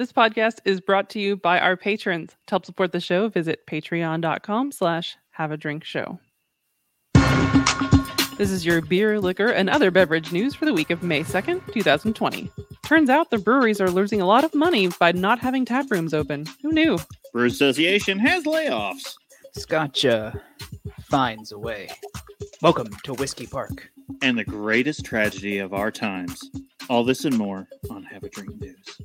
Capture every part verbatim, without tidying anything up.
This podcast is brought to you by our patrons. To help support the show, visit patreon.com slash have a drink show. This is your beer, liquor, and other beverage news for the week of May second, twenty twenty. Turns out the breweries are losing a lot of money by not having tap rooms open. Who knew? Brewers Association has layoffs. Scotcha finds a way. Welcome to Whiskey Park. And the greatest tragedy of our times. All this and more on Have a Drink News.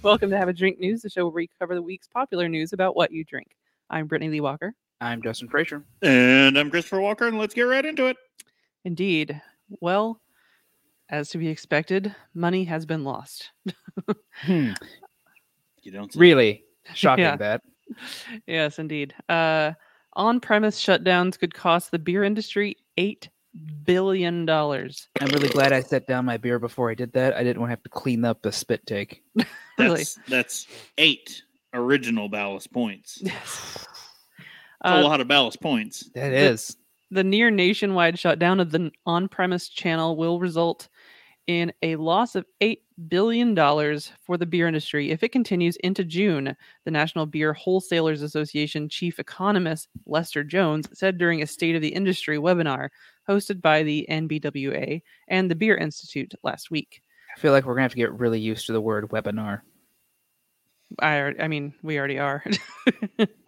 Welcome to Have a Drink News, the show where we cover the week's popular news about what you drink. I'm Brittany Lee Walker. I'm Justin Frazier. And I'm Christopher Walker, and let's get right into it. Indeed. Well, as to be expected, money has been lost. hmm. You don't say really that. Shocking yeah. that. Yes, indeed. Uh, on-premise shutdowns could cost the beer industry eight billion dollars. I'm really glad I set down my beer before I did that. I didn't want to have to clean up the spit take. That's, really? That's eight original ballast points. Yes. That's uh, a lot of ballast points. That is. The near nationwide shutdown of the on-premise channel will result in a loss of eight billion dollars for the beer industry if it continues into June, the National Beer Wholesalers Association chief economist Lester Jones said during a State of the Industry webinar hosted by the N B W A and the Beer Institute last week. I feel like we're going to have to get really used to the word webinar. I I mean, we already are.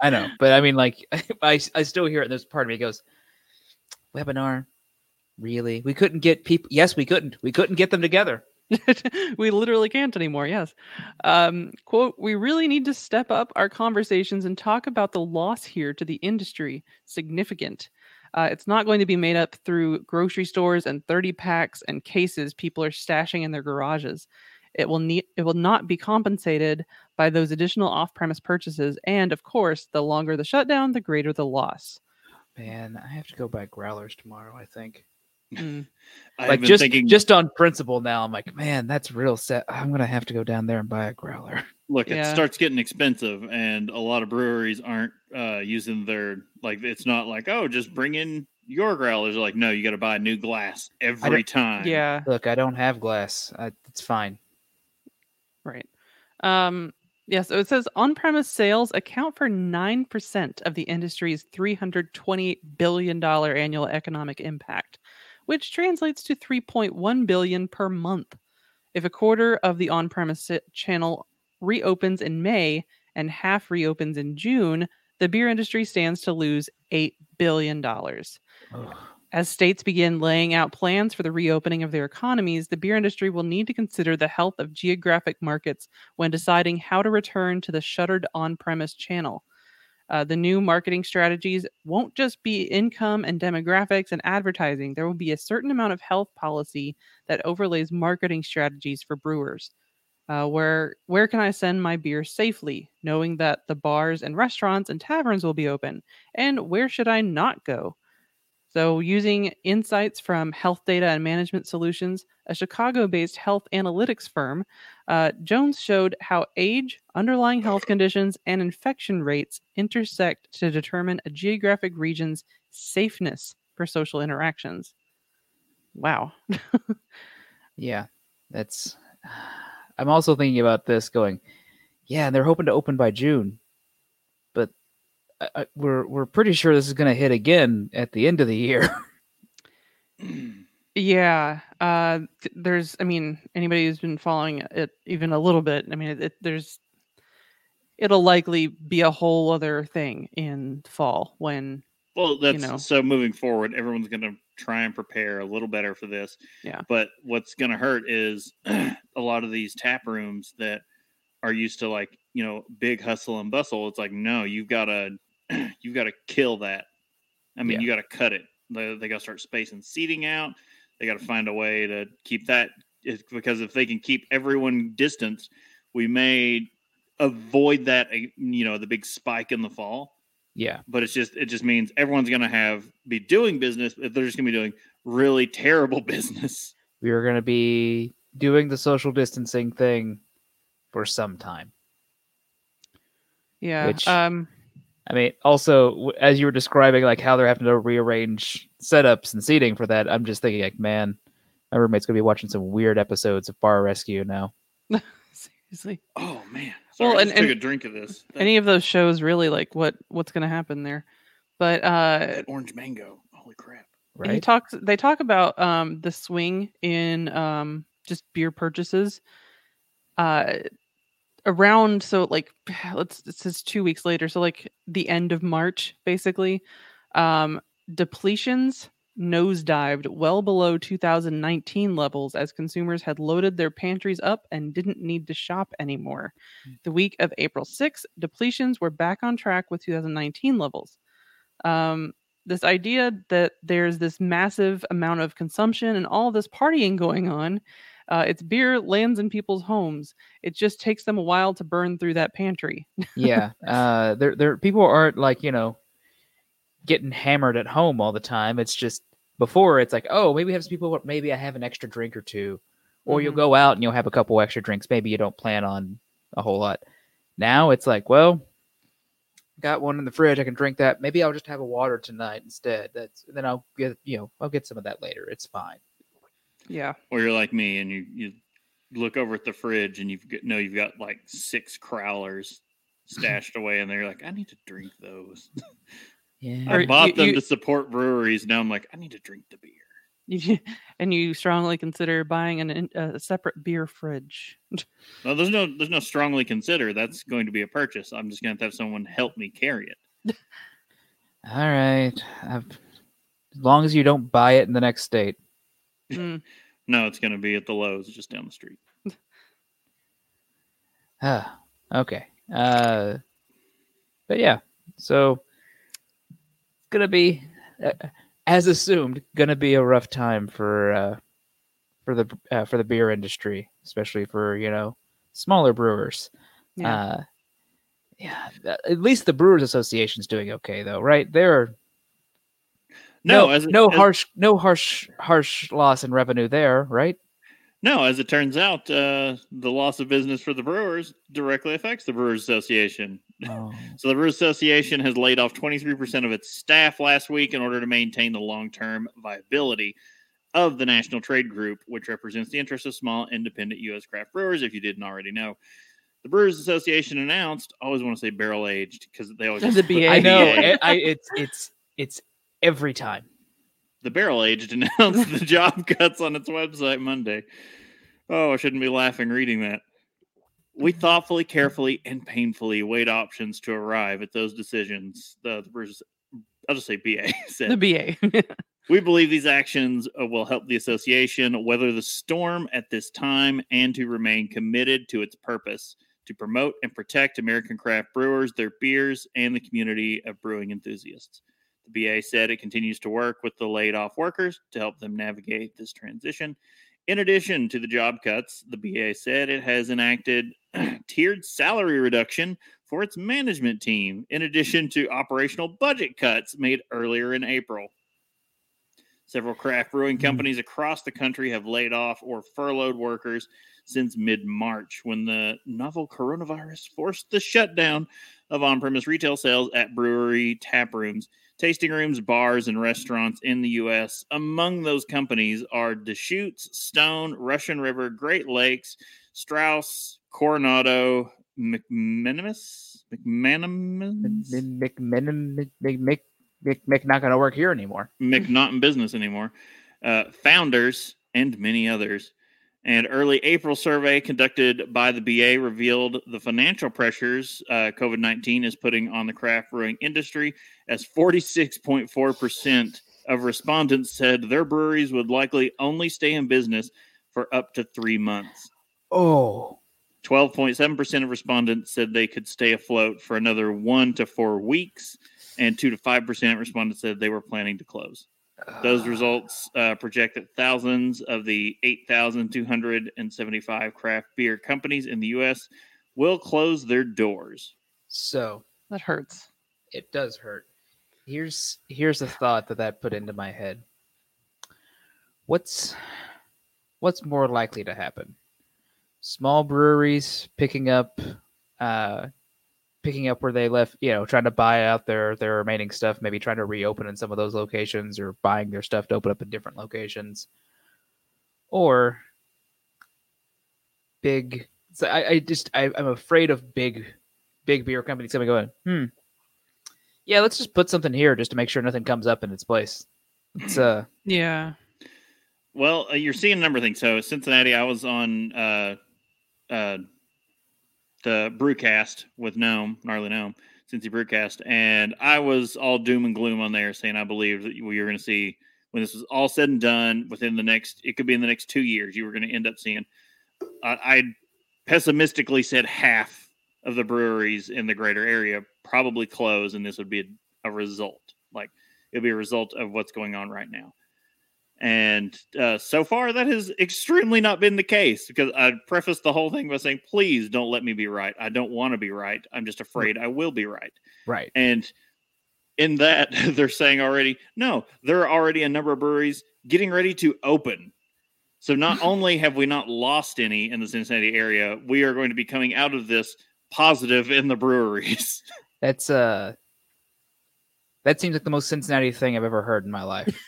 I know, but I mean, like, I, I still hear it. There's part of me goes, webinar, really? We couldn't get people. Yes, we couldn't. We couldn't get them together. We literally can't anymore. Yes. Um, quote, we really need to step up our conversations and talk about the loss here to the industry. Significant. Uh, it's not going to be made up through grocery stores and thirty packs and cases people are stashing in their garages. It will need, it will not be compensated by those additional off-premise purchases. And of course, the longer the shutdown, the greater the loss. Man, I have to go buy growlers tomorrow, I think. Mm. Like just, thinking... just on principle now, I'm like, man, that's real set. I'm going to have to go down there and buy a growler. Look, yeah. It starts getting expensive, and a lot of breweries aren't uh, using their, like, it's not like, oh, just bring in your growlers. They're like, no, you got to buy new glass every time. Yeah. Look, I don't have glass. I, it's fine. Right. Um, yeah, so it says on-premise sales account for nine percent of the industry's three hundred twenty billion dollars annual economic impact, which translates to three point one billion dollars per month. If a quarter of the on-premise channel reopens in May and half reopens in June, the beer industry stands to lose eight billion dollars. Oh. As states begin laying out plans for the reopening of their economies, the beer industry will need to consider the health of geographic markets when deciding how to return to the shuttered on-premise channel. Uh, the new marketing strategies won't just be income and demographics and advertising. There will be a certain amount of health policy that overlays marketing strategies for brewers. Uh, where where can I send my beer safely, knowing that the bars and restaurants and taverns will be open? And where should I not go? So using insights from Health Data and Management Solutions, a Chicago-based health analytics firm, uh, Jones showed how age, underlying health conditions, and infection rates intersect to determine a geographic region's safeness for social interactions. Wow. Yeah, that's... I'm also thinking about this going, yeah, they're hoping to open by June. Uh, we're we're pretty sure this is going to hit again at the end of the year. yeah, uh, there's. I mean, anybody who's been following it even a little bit, I mean, it, it, there's. It'll likely be a whole other thing in fall when. Well, that's you know, so. Moving forward, everyone's going to try and prepare a little better for this. Yeah. But what's going to hurt is a lot of these tap rooms that are used to like you know big hustle and bustle. It's like no, you've got to. You've got to kill that. I mean, yeah. You got to cut it. They, they got to start spacing seating out. They got to find a way to keep that. It's because if they can keep everyone distanced, we may avoid that, you know, the big spike in the fall. Yeah. But it's just, it just means everyone's going to have be doing business. They're just going to be doing really terrible business. we are going to be doing the social distancing thing for some time. Yeah. Which, um, I mean, also, as you were describing, like how they're having to rearrange setups and seating for that, I'm just thinking, like, man, my roommate's going to be watching some weird episodes of Bar Rescue now. Seriously. Oh, man. Sorry, well, and, and take a drink of this. That, any of those shows, really, like what what's going to happen there? But uh, that orange mango. Holy crap. Right. He talks, they talk about um, the swing in um, just beer purchases. Uh, around, so like, let's, it says two weeks later. So like the end of March, basically, um, depletions nosedived well below two thousand nineteen levels as consumers had loaded their pantries up and didn't need to shop anymore. Mm-hmm. The week of April sixth, depletions were back on track with two thousand nineteen levels. Um, this idea that there's this massive amount of consumption and all this partying going on, uh, it's beer lands in people's homes. It just takes them a while to burn through that pantry. Yeah. Uh, there, there, people aren't like, you know, getting hammered at home all the time. It's just before it's like, oh, maybe we have some people, maybe I have an extra drink or two, or mm-hmm. you'll go out and you'll have a couple extra drinks. Maybe you don't plan on a whole lot. Now it's like, well, got one in the fridge, I can drink that. Maybe I'll just have a water tonight instead. That's then I'll get, you know, I'll get some of that later. It's fine. Yeah. Or you're like me and you, you look over at the fridge and you've got, no, you've got like six crowlers stashed away in there. You're like, I need to drink those. Yeah. I or bought you, them you, to support breweries. Now I'm like, I need to drink the beer. You, and you strongly consider buying an, a separate beer fridge. No, there's no, there's no strongly consider. That's going to be a purchase. I'm just going to have someone help me carry it. All right. I've, as long as you don't buy it in the next state. Mm. No, it's going to be at the Lowe's just down the street. Ah, okay. Uh, but yeah, so it's going to be... Uh, as assumed, gonna be a rough time for uh, for the uh, for the beer industry, especially for, you know, smaller brewers. Yeah. Uh, yeah, at least the Brewers Association's doing okay, though, right? There, no, no, as it, no as, harsh, no harsh, harsh loss in revenue there, right? No, as it turns out, uh, the loss of business for the brewers directly affects the Brewers Association. Oh. So the Brewers Association has laid off twenty-three percent of its staff last week in order to maintain the long-term viability of the National Trade Group, which represents the interests of small, independent U S craft brewers, if you didn't already know. The Brewers Association announced, I always want to say barrel-aged, because they always... The B A. I know, it, I, it's, it's, it's every time. The barrel-aged announced the job cuts on its website Monday. Oh, I shouldn't be laughing reading that. We thoughtfully, carefully, and painfully weighed options to arrive at those decisions. The, the Brewers, I'll just say B A. Said. The B A. We believe these actions will help the association weather the storm at this time and to remain committed to its purpose to promote and protect American craft brewers, their beers, and the community of brewing enthusiasts. The B A said it continues to work with the laid-off workers to help them navigate this transition. In addition to the job cuts, the B A said it has enacted tiered salary reduction for its management team, in addition to operational budget cuts made earlier in April. Several craft brewing companies across the country have laid off or furloughed workers since mid-March, when the novel coronavirus forced the shutdown of on-premise retail sales at brewery tap rooms, tasting rooms, bars, and restaurants in the U S. Among those companies are Deschutes, Stone, Russian River, Great Lakes, Strauss, Coronado, McMenamins, McMenamins, McMenamins, Mc Mc not going to work here anymore. Mc not in business anymore. Uh, Founders and many others. An early April survey conducted by the B A revealed the financial pressures uh, COVID nineteen is putting on the craft brewing industry, as forty-six point four percent of respondents said their breweries would likely only stay in business for up to three months. Oh. twelve point seven percent of respondents said they could stay afloat for another one to four weeks, and two to five percent respondents said they were planning to close. Those results uh, project that thousands of the eight thousand two hundred seventy-five craft beer companies in the U S will close their doors. So that hurts. It does hurt. Here's here's a thought that that put into my head. What's what's more likely to happen? Small breweries picking up, uh, picking up where they left, you know, trying to buy out their, their remaining stuff, maybe trying to reopen in some of those locations or buying their stuff to open up in different locations. Or big, so I, I just, I, I'm afraid of big, big beer companies coming going, hmm, yeah, let's just put something here just to make sure nothing comes up in its place. It's, uh, yeah. Well, uh, you're seeing a number of things. So Cincinnati, I was on uh, uh, the Brewcast with Gnome, Gnarly Gnome, Cincy Brewcast, and I was all doom and gloom on there saying I believed that we were going to see, when this was all said and done, within the next, it could be in the next two years, you were going to end up seeing, uh, I pessimistically said half of the breweries in the greater area probably close, and this would be a, a result. Like, it would be a result of what's going on right now. And uh, so far, that has extremely not been the case, because I prefaced the whole thing by saying, please don't let me be right. I don't want to be right. I'm just afraid I will be right. Right. And in that, they're saying already, no, there are already a number of breweries getting ready to open. So not only have we not lost any in the Cincinnati area, we are going to be coming out of this positive in the breweries. That's uh, that seems like the most Cincinnati thing I've ever heard in my life.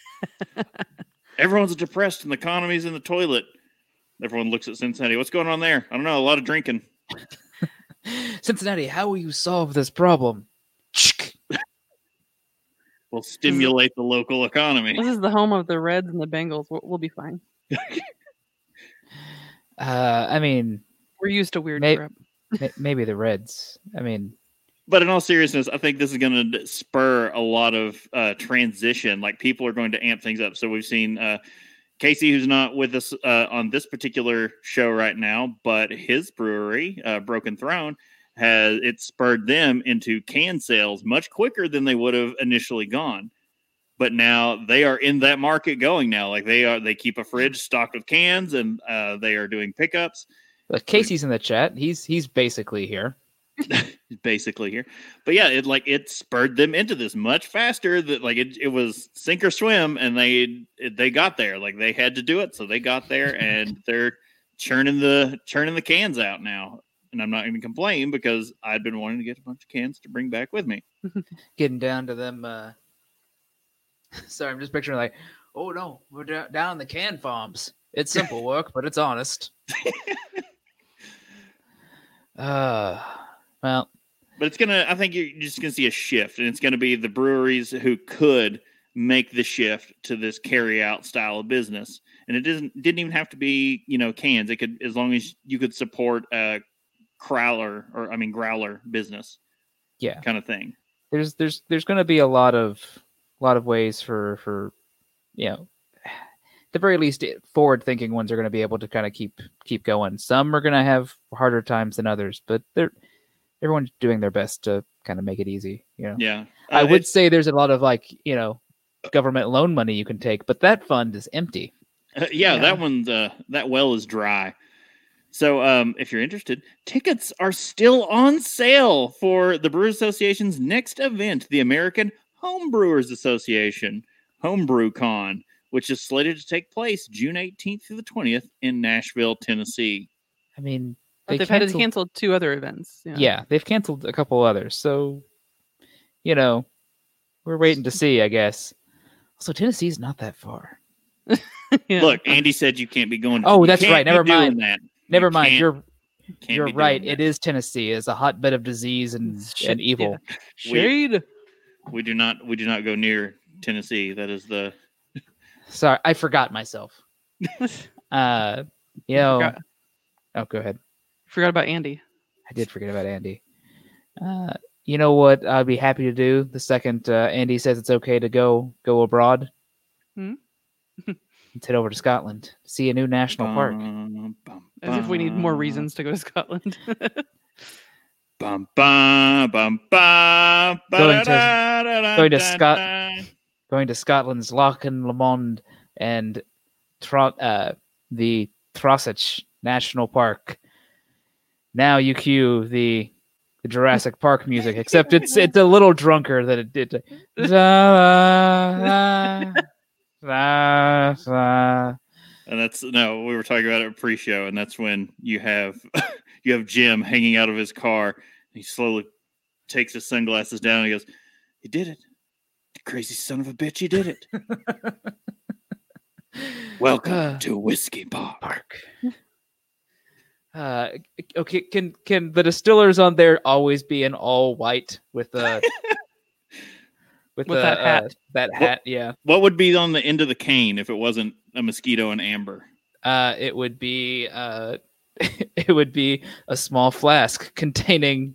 Everyone's depressed and the economy's in the toilet. Everyone looks at Cincinnati. What's going on there? I don't know. A lot of drinking. Cincinnati, how will you solve this problem? We'll stimulate the local economy. This is the home of the Reds and the Bengals. We'll, we'll be fine. uh, I mean, we're used to weird may- Europe. Maybe the Reds. I mean, but in all seriousness, I think this is going to spur a lot of uh, transition. Like, people are going to amp things up. So we've seen uh, Casey, who's not with us uh, on this particular show right now, but his brewery, uh, Broken Throne, has it spurred them into can sales much quicker than they would have initially gone. But now they are in that market going now. Like, they are, they keep a fridge stocked with cans, and uh, they are doing pickups. But Casey's in the chat. He's he's basically here. basically here. But yeah, it like it spurred them into this much faster. That like it, it was sink or swim, and they they got there. Like, they had to do it, so they got there, and they're churning the churning the cans out now. And I'm not going to complain, because I'd been wanting to get a bunch of cans to bring back with me. Getting down to them. Uh... Sorry, I'm just picturing like, oh no, we're d- down the can farms. It's simple work, but it's honest. Uh, well, but it's gonna, I think you're just gonna see a shift, and it's gonna be the breweries who could make the shift to this carry out style of business. And it doesn't, didn't even have to be, you know, cans. It could, as long as you could support a crowler or I mean growler business. Yeah. Kind of thing. There's, there's, there's going to be a lot of, a lot of ways for, for, you know, at the very least, forward-thinking ones are going to be able to kind of keep keep going. Some are going to have harder times than others, but they're everyone's doing their best to kind of make it easy. You know, yeah. Uh, I would say there's a lot of like you know government loan money you can take, but that fund is empty. Uh, yeah, yeah, that one's uh, that well is dry. So um, if you're interested, tickets are still on sale for the Brewers Association's next event, the American Homebrewers Association Homebrew Con, which is slated to take place June eighteenth through the twentieth in Nashville, Tennessee. I mean, they they've canceled... had to cancel two other events. Yeah. yeah, they've canceled a couple others. So, you know, we're waiting to see, I guess. Also, Tennessee's not that far. Yeah. Look, Andy said you can't be going. Oh, that's right. Never mind. That. Never you mind. Can't, you're can't you're right. It is Tennessee. It's a hotbed of disease and, and evil. Yeah. Shade. We, we do not. We do not go near Tennessee. That is the. Sorry, I forgot myself. Uh, you know, oh, go ahead. Forgot about Andy. I did forget about Andy. Uh, you know what? I'd be happy to do the second uh, Andy says it's okay to go go abroad. Hmm? Let's head over to Scotland, see a new national bum, park. Bum, bum, as if we need more reasons to go to Scotland. Bum, bum, bum, bum, going to going to Scotland. Going to Scotland's Loch Lomond and Tro- uh, the Trossachs National Park. Now you cue the, the Jurassic Park music, except it's it's a little drunker than it did. Da, da, da, da, da. And that's no, we were talking about it pre-show, and that's when you have you have Jim hanging out of his car. And he slowly takes his sunglasses down and he goes, "You did it, you crazy son of a bitch! You did it." Welcome uh, to Whiskey Park. Uh, okay, can can the distillers on there always be in all white with uh with, with the, that hat? Uh, that what, hat, yeah. What would be on the end of the cane if it wasn't a mosquito and amber? Uh, it would be uh, it would be a small flask containing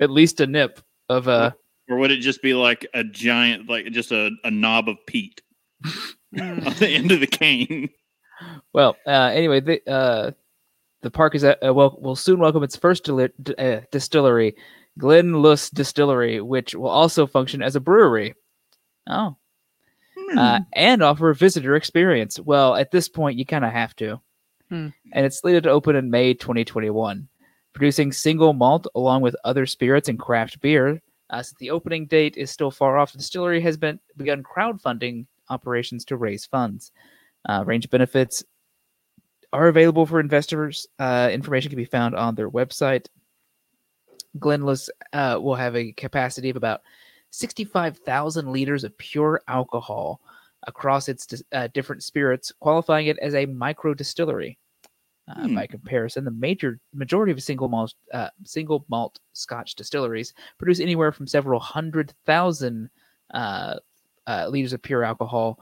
at least a nip of a. Uh, or would it just be like a giant, like just a, a knob of peat? On the end of the cane. Well, uh, anyway, the uh, the park is at, uh, well will soon welcome its first deli- d- uh, distillery, Glen Luss Distillery, which will also function as a brewery. Oh, hmm. uh, and offer a visitor experience. Well, at this point, you kind of have to. Hmm. And it's slated to open in May twenty twenty-one, producing single malt along with other spirits and craft beer. Uh, since the opening date is still far off, the distillery has been begun crowdfunding operations to raise funds. Uh, range benefits are available for investors. Uh, information can be found on their website. Glen Luss uh, will have a capacity of about sixty-five thousand liters of pure alcohol across its uh, different spirits, qualifying it as a micro distillery. Uh, hmm. By comparison, the major majority of single malt uh, single malt Scotch distilleries produce anywhere from several hundred thousand uh, Uh, liters of pure alcohol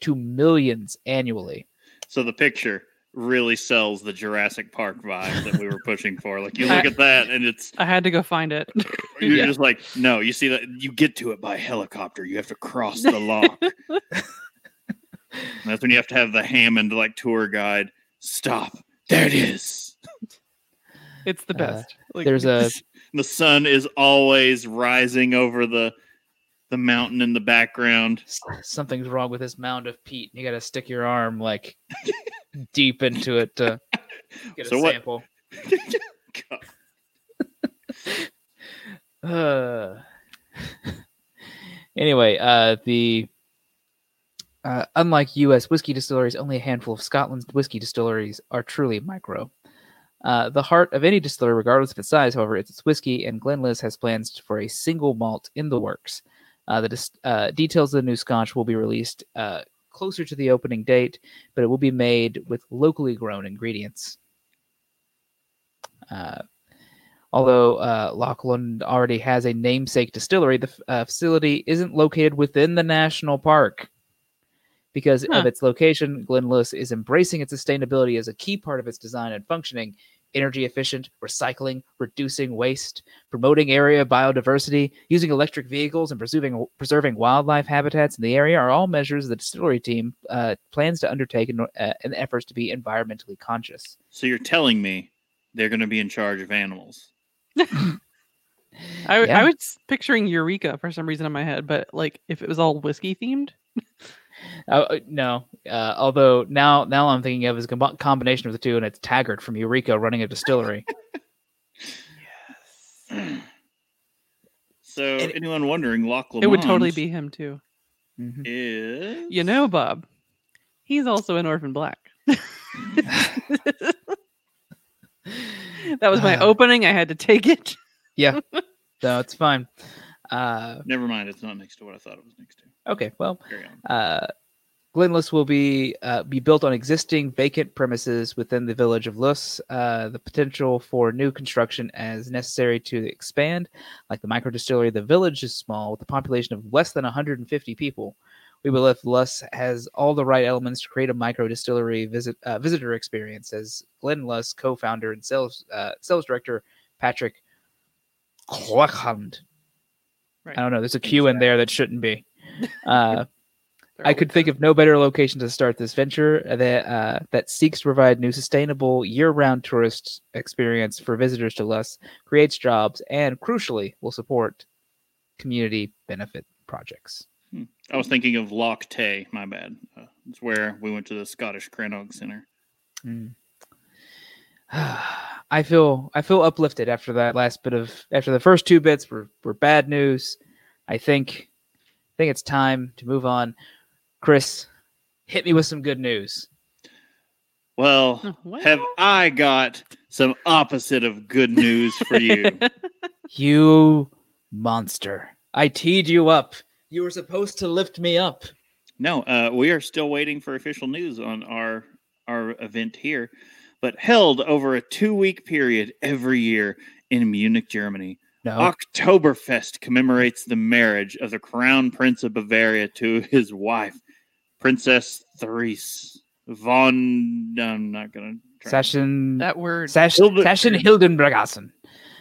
to millions annually. So the picture really sells the Jurassic Park vibe that we were pushing for. Like you look I, at that and it's... I had to go find it. You're yeah. just like, no, you see that you get to it by helicopter. You have to cross the lock. That's when you have to have the Hammond like tour guide. Stop. There it is. It's the best. Uh, like, there's a... The sun is always rising over the The mountain in the background. Something's wrong with this mound of peat. You got to stick your arm like deep into it to get so a what? sample. uh, anyway, uh, the uh, unlike U S whiskey distilleries, only a handful of Scotland's whiskey distilleries are truly micro. Uh, the heart of any distillery, regardless of its size, however, is its whiskey, and Glen Luss has plans for a single malt in the works. Uh, the dis- uh, details of the new Scotch will be released uh, closer to the opening date, but it will be made with locally grown ingredients. Uh, although uh, Loch Lomond already has a namesake distillery, the f- uh, facility isn't located within the national park. Because huh. of its location, Glen Luss is embracing its sustainability as a key part of its design and functioning. Energy efficient, recycling, reducing waste, promoting area biodiversity, using electric vehicles, and preserving preserving wildlife habitats in the area are all measures the distillery team uh, plans to undertake in, uh, in efforts to be environmentally conscious. So you're telling me they're going to be in charge of animals? I, yeah. I was picturing Eureka for some reason in my head, but like if it was all whiskey themed. Uh, no, uh, although now now I'm thinking of is a com- combination of the two, and it's Taggart from Eureka running a distillery. Yes. So and anyone wondering, Loch Lomond? It would totally be him too. Mm-hmm. Is... You know, Bob, he's also an Orphan Black. That was my uh, opening. I had to take it. Yeah, no, it's fine. Uh, Never mind, it's not next to what I thought it was next to. Okay, well, uh, Glen Luss will be uh, be built on existing vacant premises within the village of Luss. Uh, the potential for new construction as necessary to expand. Like the micro distillery, the village is small with a population of less than one hundred fifty people. We believe Luss has all the right elements to create a micro distillery visit uh, visitor experience. As Glen Luss co-founder and sales uh, sales director Patrick Clockhand. Right. I don't know. There's a Q in there that shouldn't be. Uh, I could think of no better location to start this venture that uh, that seeks to provide new sustainable year-round tourist experience for visitors to Luss, creates jobs, and crucially will support community benefit projects. Hmm. I was thinking of Loch Tay, my bad. Uh, it's where we went to the Scottish Crannog Center. Mm. I feel I feel uplifted after that last bit of after the first two bits were, were bad news. I think I think it's time to move on. Chris, hit me with some good news. Well, well, have I got some opposite of good news for you. You monster. I teed you up. You were supposed to lift me up. No, uh, we are still waiting for official news on our our event here. But held over a two-week period every year in Munich, Germany. No. Oktoberfest commemorates the marriage of the Crown Prince of Bavaria to his wife, Princess Therese von... I'm not going to try. Session... That word. Session, Hilden- Session Hildenbergassen.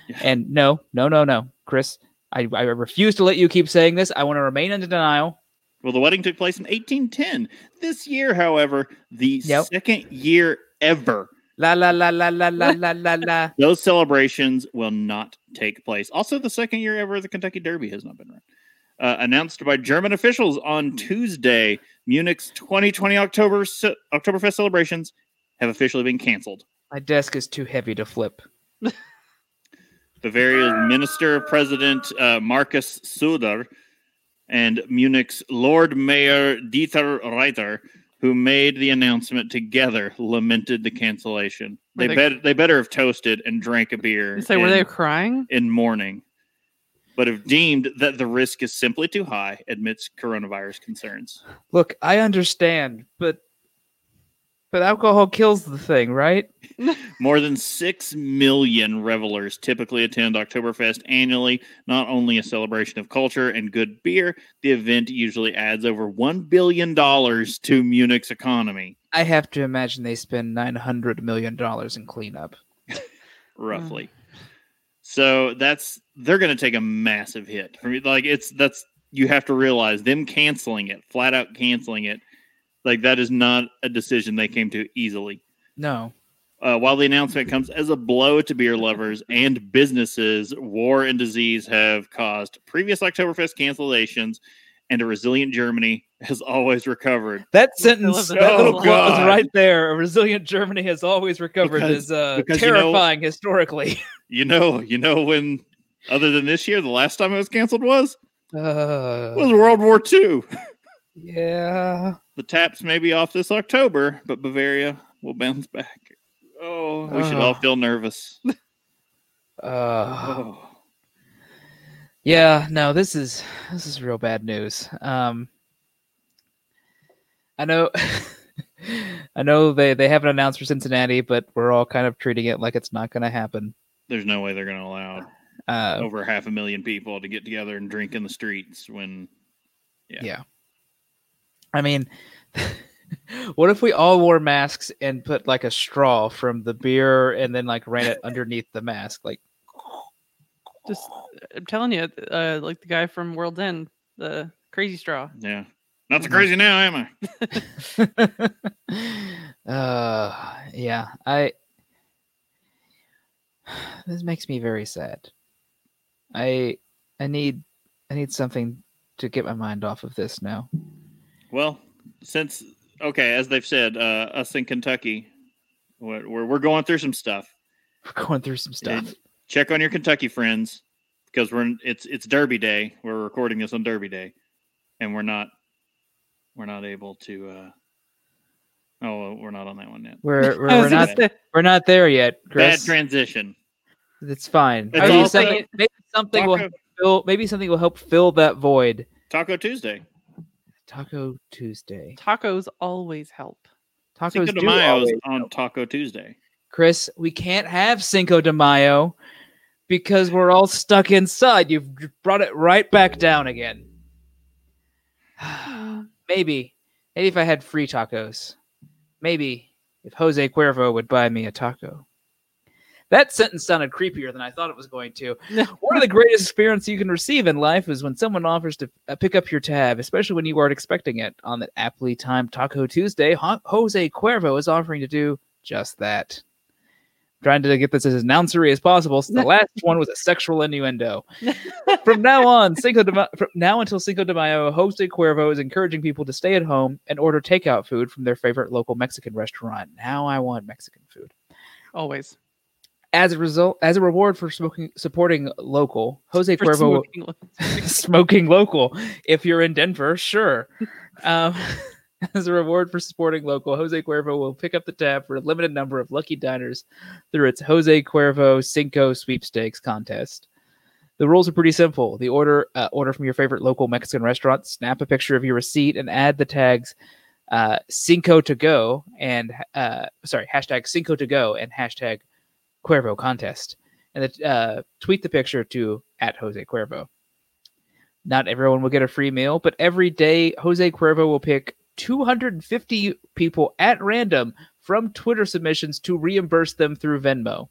Yeah. And no, no, no, no. Chris, I, I refuse to let you keep saying this. I want to remain in denial. Well, the wedding took place in eighteen ten. This year, however, the yep. second year ever... La, la, la, la, la, la, la, la, la. Those celebrations will not take place. Also, the second year ever the Kentucky Derby has not been run. Uh, announced by German officials on Tuesday, Munich's twenty twenty October ce- Oktoberfest celebrations have officially been canceled. My desk is too heavy to flip. Bavaria's Minister President uh, Markus Söder and Munich's Lord Mayor Dieter Reiter, who made the announcement together, lamented the cancellation. They, they better they better have toasted and drank a beer. So in, were they crying? In mourning. But have deemed that the risk is simply too high amidst coronavirus concerns. Look, I understand, but but alcohol kills the thing, right? More than six million revelers typically attend Oktoberfest annually. Not only a celebration of culture and good beer, the event usually adds over one billion dollars to Munich's economy. I have to imagine they spend nine hundred million dollars in cleanup. Roughly. Yeah. So that's, they're going to take a massive hit. I mean, like it's, that's, you have to realize them canceling it, flat out canceling it. Like, that is not a decision they came to easily. No. Uh, while the announcement comes as a blow to beer lovers and businesses, war and disease have caused previous Oktoberfest cancellations, and a resilient Germany has always recovered. That sentence that oh, God. right there, a resilient Germany has always recovered, because, is uh, terrifying, you know, historically. You know, you know when, other than this year, the last time it was canceled was? Uh, was World War Two. Yeah. The taps may be off this October, but Bavaria will bounce back. Oh, we uh, should all feel nervous. Uh, oh. Yeah, no, this is this is real bad news. Um, I know I know they, they haven't announced for Cincinnati, but we're all kind of treating it like it's not going to happen. There's no way they're going to allow uh, over half a million people to get together and drink in the streets when... Yeah. Yeah. I mean, what if we all wore masks and put like a straw from the beer and then like ran it underneath the mask? Like, just, I'm telling you, uh, like the guy from World's End, the crazy straw. Yeah. Not so crazy now, am I? uh, yeah. I, this makes me very sad. I, I need, I need something to get my mind off of this now. Well, since, okay, as they've said, uh, us in Kentucky, we're we're going through some stuff. We're going through some stuff. And check on your Kentucky friends, because we're it's it's Derby Day. We're recording this on Derby Day, and we're not we're not able to. Uh, oh, we're not on that one yet. We're we're, we're not say. we're not there yet, Chris. Bad transition. It's fine. It's also, saying, maybe something Taco, will fill, maybe something will help fill that void. Taco Tuesday. Taco Tuesday. Tacos always help. Tacos Cinco de Mayo is on help. Taco Tuesday. Chris, we can't have Cinco de Mayo because we're all stuck inside. You've brought it right back down again. Maybe. Maybe if I had free tacos. Maybe if Jose Cuervo would buy me a taco. That sentence sounded creepier than I thought it was going to. One of the greatest experiences you can receive in life is when someone offers to pick up your tab, especially when you weren't expecting it. On the aptly timed Taco Tuesday, Jose Cuervo is offering to do just that. I'm trying to get this as announcery as possible, since the last one was a sexual innuendo. From now on, Cinco de Ma- from now until Cinco de Mayo, Jose Cuervo is encouraging people to stay at home and order takeout food from their favorite local Mexican restaurant. Now I want Mexican food. Always. As a result, as a reward for smoking, supporting local, Jose for Cuervo smoking, smoking local. If you're in Denver, sure. Um, As a reward for supporting local, Jose Cuervo will pick up the tab for a limited number of lucky diners through its Jose Cuervo Cinco Sweepstakes contest. The rules are pretty simple. The order uh, order from your favorite local Mexican restaurant, snap a picture of your receipt, and add the tags uh, Cinco to go and uh, sorry hashtag Cinco to go and hashtag Cuervo contest, and uh, tweet the picture to at Jose Cuervo. Not everyone will get a free meal, but every day Jose Cuervo will pick two hundred fifty people at random from Twitter submissions to reimburse them through Venmo.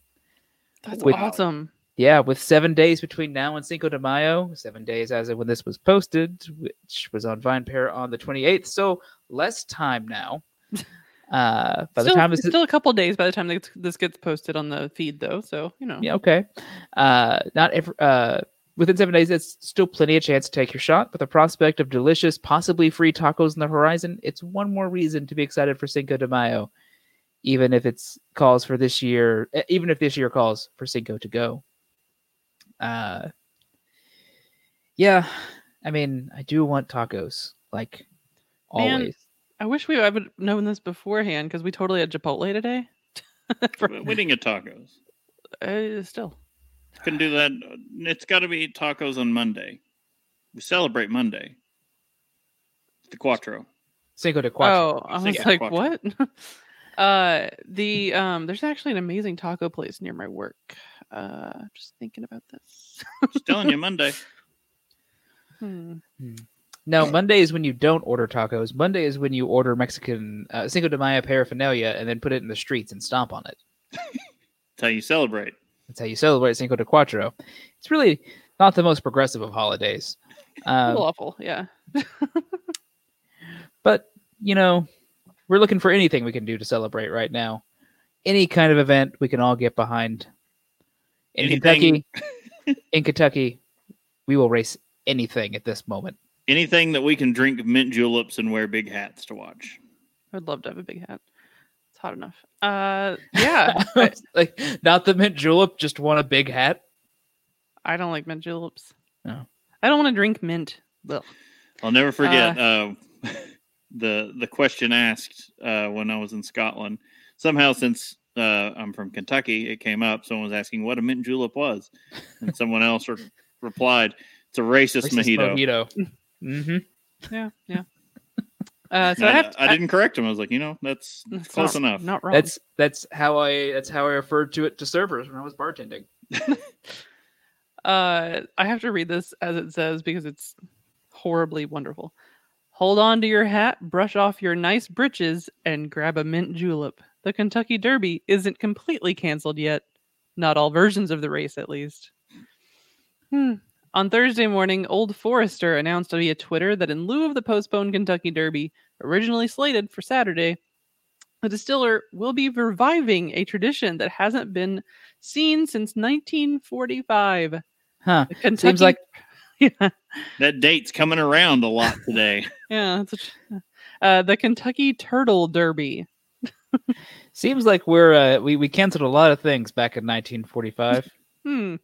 That's with, awesome. Yeah, with seven days between now and Cinco de Mayo, seven days as of when this was posted, which was on VinePair on the twenty-eighth, so less time now. Uh, by still, the time it's still a couple days by the time this gets posted on the feed, though. So you know, yeah, okay. Uh, not every uh, within seven days, it's still plenty of chance to take your shot. But the prospect of delicious, possibly free tacos on the horizon, it's one more reason to be excited for Cinco de Mayo, even if it's calls for this year, even if this year calls for Cinco to go. Uh, yeah, I mean, I do want tacos, like Man. always. I wish we had known this beforehand because we totally had Chipotle today. For... We didn't get tacos. Uh, still. Couldn't do that. It's got to be tacos on Monday. We celebrate Monday. The Cuatro. Cinco de Cuatro. Oh, I was Cinco like, what? uh, the um, there's actually an amazing taco place near my work. Uh, just thinking about this. Just telling you, Monday. Hmm. hmm. No, Monday is when you don't order tacos. Monday is when you order Mexican uh, Cinco de Mayo paraphernalia and then put it in the streets and stomp on it. That's how you celebrate. That's how you celebrate Cinco de Cuatro. It's really not the most progressive of holidays. Um, awful, yeah. But, you know, we're looking for anything we can do to celebrate right now. Any kind of event we can all get behind. In anything. Kentucky, in Kentucky, we will race anything at this moment. Anything that we can drink mint juleps and wear big hats to watch. I'd love to have a big hat. It's hot enough. Uh, yeah. Like, not the mint julep, just want a big hat. I don't like mint juleps. No. I don't want to drink mint. Ugh. I'll never forget uh, uh, the the question asked uh, when I was in Scotland. Somehow, since uh, I'm from Kentucky, it came up. Someone was asking what a mint julep was. And someone else re- replied, it's a racist, racist mojito. mojito. Mm-hmm. Yeah, yeah. Uh, so I, I, have to, I, I didn't correct him. I was like, you know, that's, that's close not, enough. Not wrong. That's that's how I that's how I referred to it to servers when I was bartending. uh, I have to read this as it says because it's horribly wonderful. Hold on to your hat, brush off your nice britches, and grab a mint julep. The Kentucky Derby isn't completely canceled yet. Not all versions of the race, at least. Hmm. On Thursday morning, Old Forester announced via Twitter that in lieu of the postponed Kentucky Derby, originally slated for Saturday, the distiller will be reviving a tradition that hasn't been seen since nineteen forty-five. Huh. Kentucky... Seems like yeah. That date's coming around a lot today. Yeah. That's a... uh, the Kentucky Turtle Derby. Seems like we're uh, we, we canceled a lot of things back in nineteen forty-five. Hmm.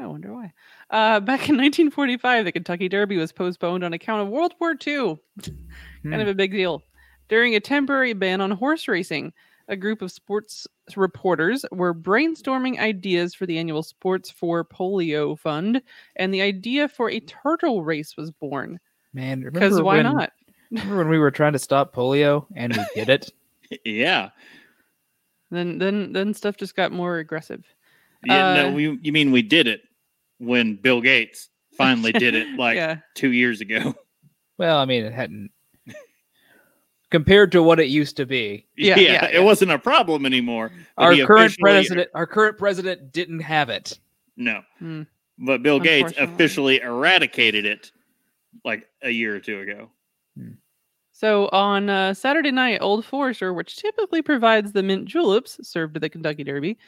I wonder why. Uh, back in nineteen forty-five, the Kentucky Derby was postponed on account of World War Two. Hmm. Kind of a big deal. During a temporary ban on horse racing, a group of sports reporters were brainstorming ideas for the annual Sports for Polio Fund, and the idea for a turtle race was born. Man, because why when, not? Remember when we were trying to stop polio and we did it? Yeah. Then, then, then stuff just got more aggressive. Yeah, uh, no, we, you mean we did it when Bill Gates finally did it like yeah. two years ago. Well, I mean, it hadn't compared to what it used to be. Yeah, yeah, yeah it yeah. wasn't a problem anymore. Our current president, our current president didn't have it. No, mm. But Bill Gates officially eradicated it like a year or two ago. Mm. So on uh, Saturday night, Old Forester, which typically provides the mint juleps served to the Kentucky Derby,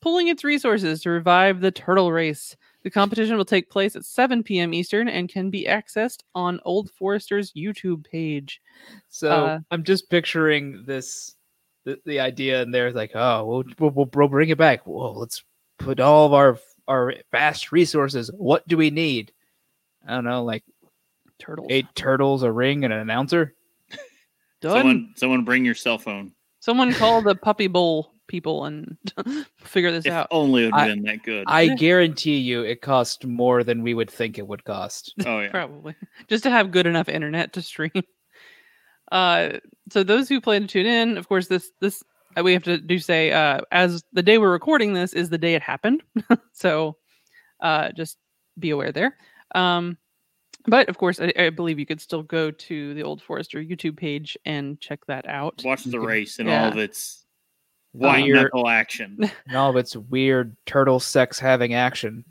pulling its resources to revive the turtle race. The competition will take place at seven p.m. Eastern and can be accessed on Old Forester's YouTube page. So uh, I'm just picturing this, the, the idea in there is like, oh, we'll, we'll, we'll bring it back. Well, let's put all of our, our vast resources. What do we need? I don't know, like turtles. Eight turtles, a ring, and an announcer. Done. Someone, someone bring your cell phone. Someone call the Puppy Bowl people and figure this if out. Only it would have been that good. I guarantee you it cost more than we would think it would cost. Oh, yeah. Probably. Just to have good enough internet to stream. Uh, so those who plan to tune in, of course, this this we have to do say, uh, as the day we're recording this is the day it happened. So uh, just be aware there. Um, but, of course, I, I believe you could still go to the Old Forester YouTube page and check that out. Watch the race and yeah. all of its white uh, knuckle action. And all of its weird turtle sex having action.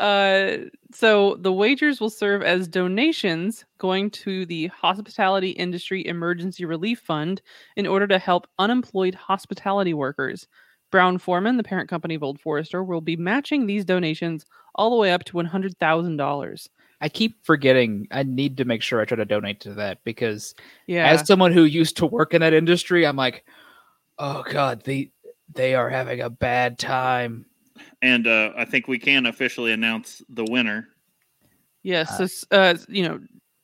Uh, so the wagers will serve as donations going to the Hospitality Industry Emergency Relief Fund in order to help unemployed hospitality workers. Brown Forman, the parent company of Old Forester, will be matching these donations all the way up to one hundred thousand dollars. I keep forgetting. I need to make sure I try to donate to that because yeah. as someone who used to work in that industry, I'm like, oh God, they, they are having a bad time. And uh, I think we can officially announce the winner. Yes, uh, so, uh, you know,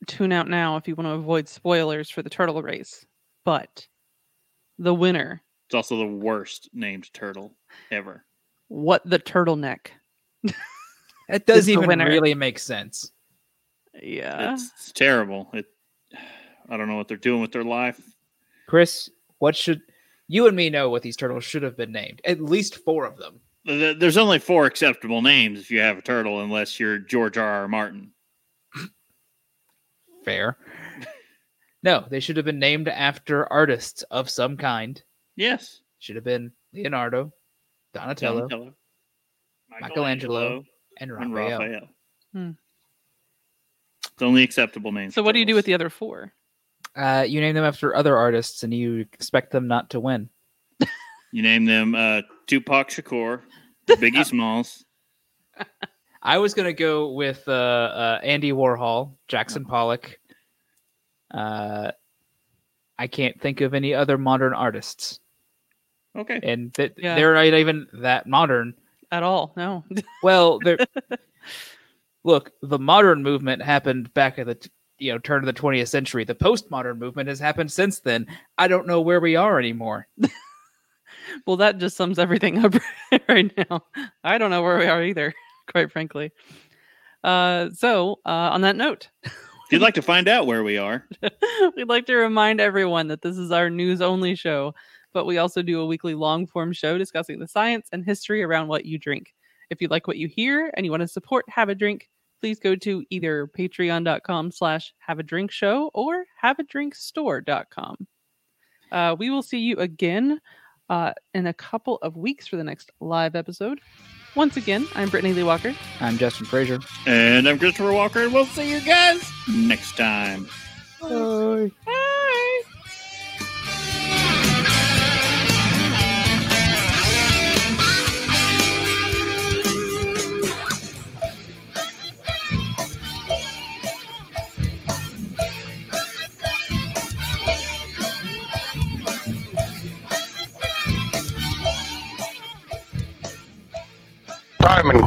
tune out now if you want to avoid spoilers for the turtle race. But the winner. It's also the worst named turtle ever. What the turtleneck? That doesn't even winner. really make sense. Yeah, it's, it's terrible. It. I don't know what they're doing with their life. Chris, what should you and me know what these turtles should have been named? At least four of them. There's only four acceptable names if you have a turtle, unless you're George R. R. Martin. Fair. No, they should have been named after artists of some kind. Yes. Should have been Leonardo, Donatello, Donatello Michelangelo, Michelangelo, and Raphael. And Raphael. Hmm. It's only acceptable names. So what turtles. do you do with the other four? Uh, you name them after other artists, and you expect them not to win. You name them uh, Tupac Shakur, Biggie Smalls. I was going to go with uh, uh, Andy Warhol, Jackson oh. Pollock. Uh, I can't think of any other modern artists. Okay. And th- yeah. they're not even that modern. At all, no. Well, they're... Look, the modern movement happened back at the t- you know turn of the twentieth century. The postmodern movement has happened since then. I don't know where we are anymore. Well, that just sums everything up right now. I don't know where we are either, quite frankly. Uh, so, uh, on that note. If you'd like to find out where we are. We'd like to remind everyone that this is our news-only show, but we also do a weekly long-form show discussing the science and history around what you drink. If you like what you hear and you want to support Have a Drink, please go to either patreon.com slash haveadrinkshow or have a drink store dot com. Uh, we will see you again Uh, in a couple of weeks for the next live episode. Once again, I'm Brittany Lee Walker. I'm Justin Frazier. And I'm Christopher Walker, and we'll see you guys next time. Bye. Bye. Diamond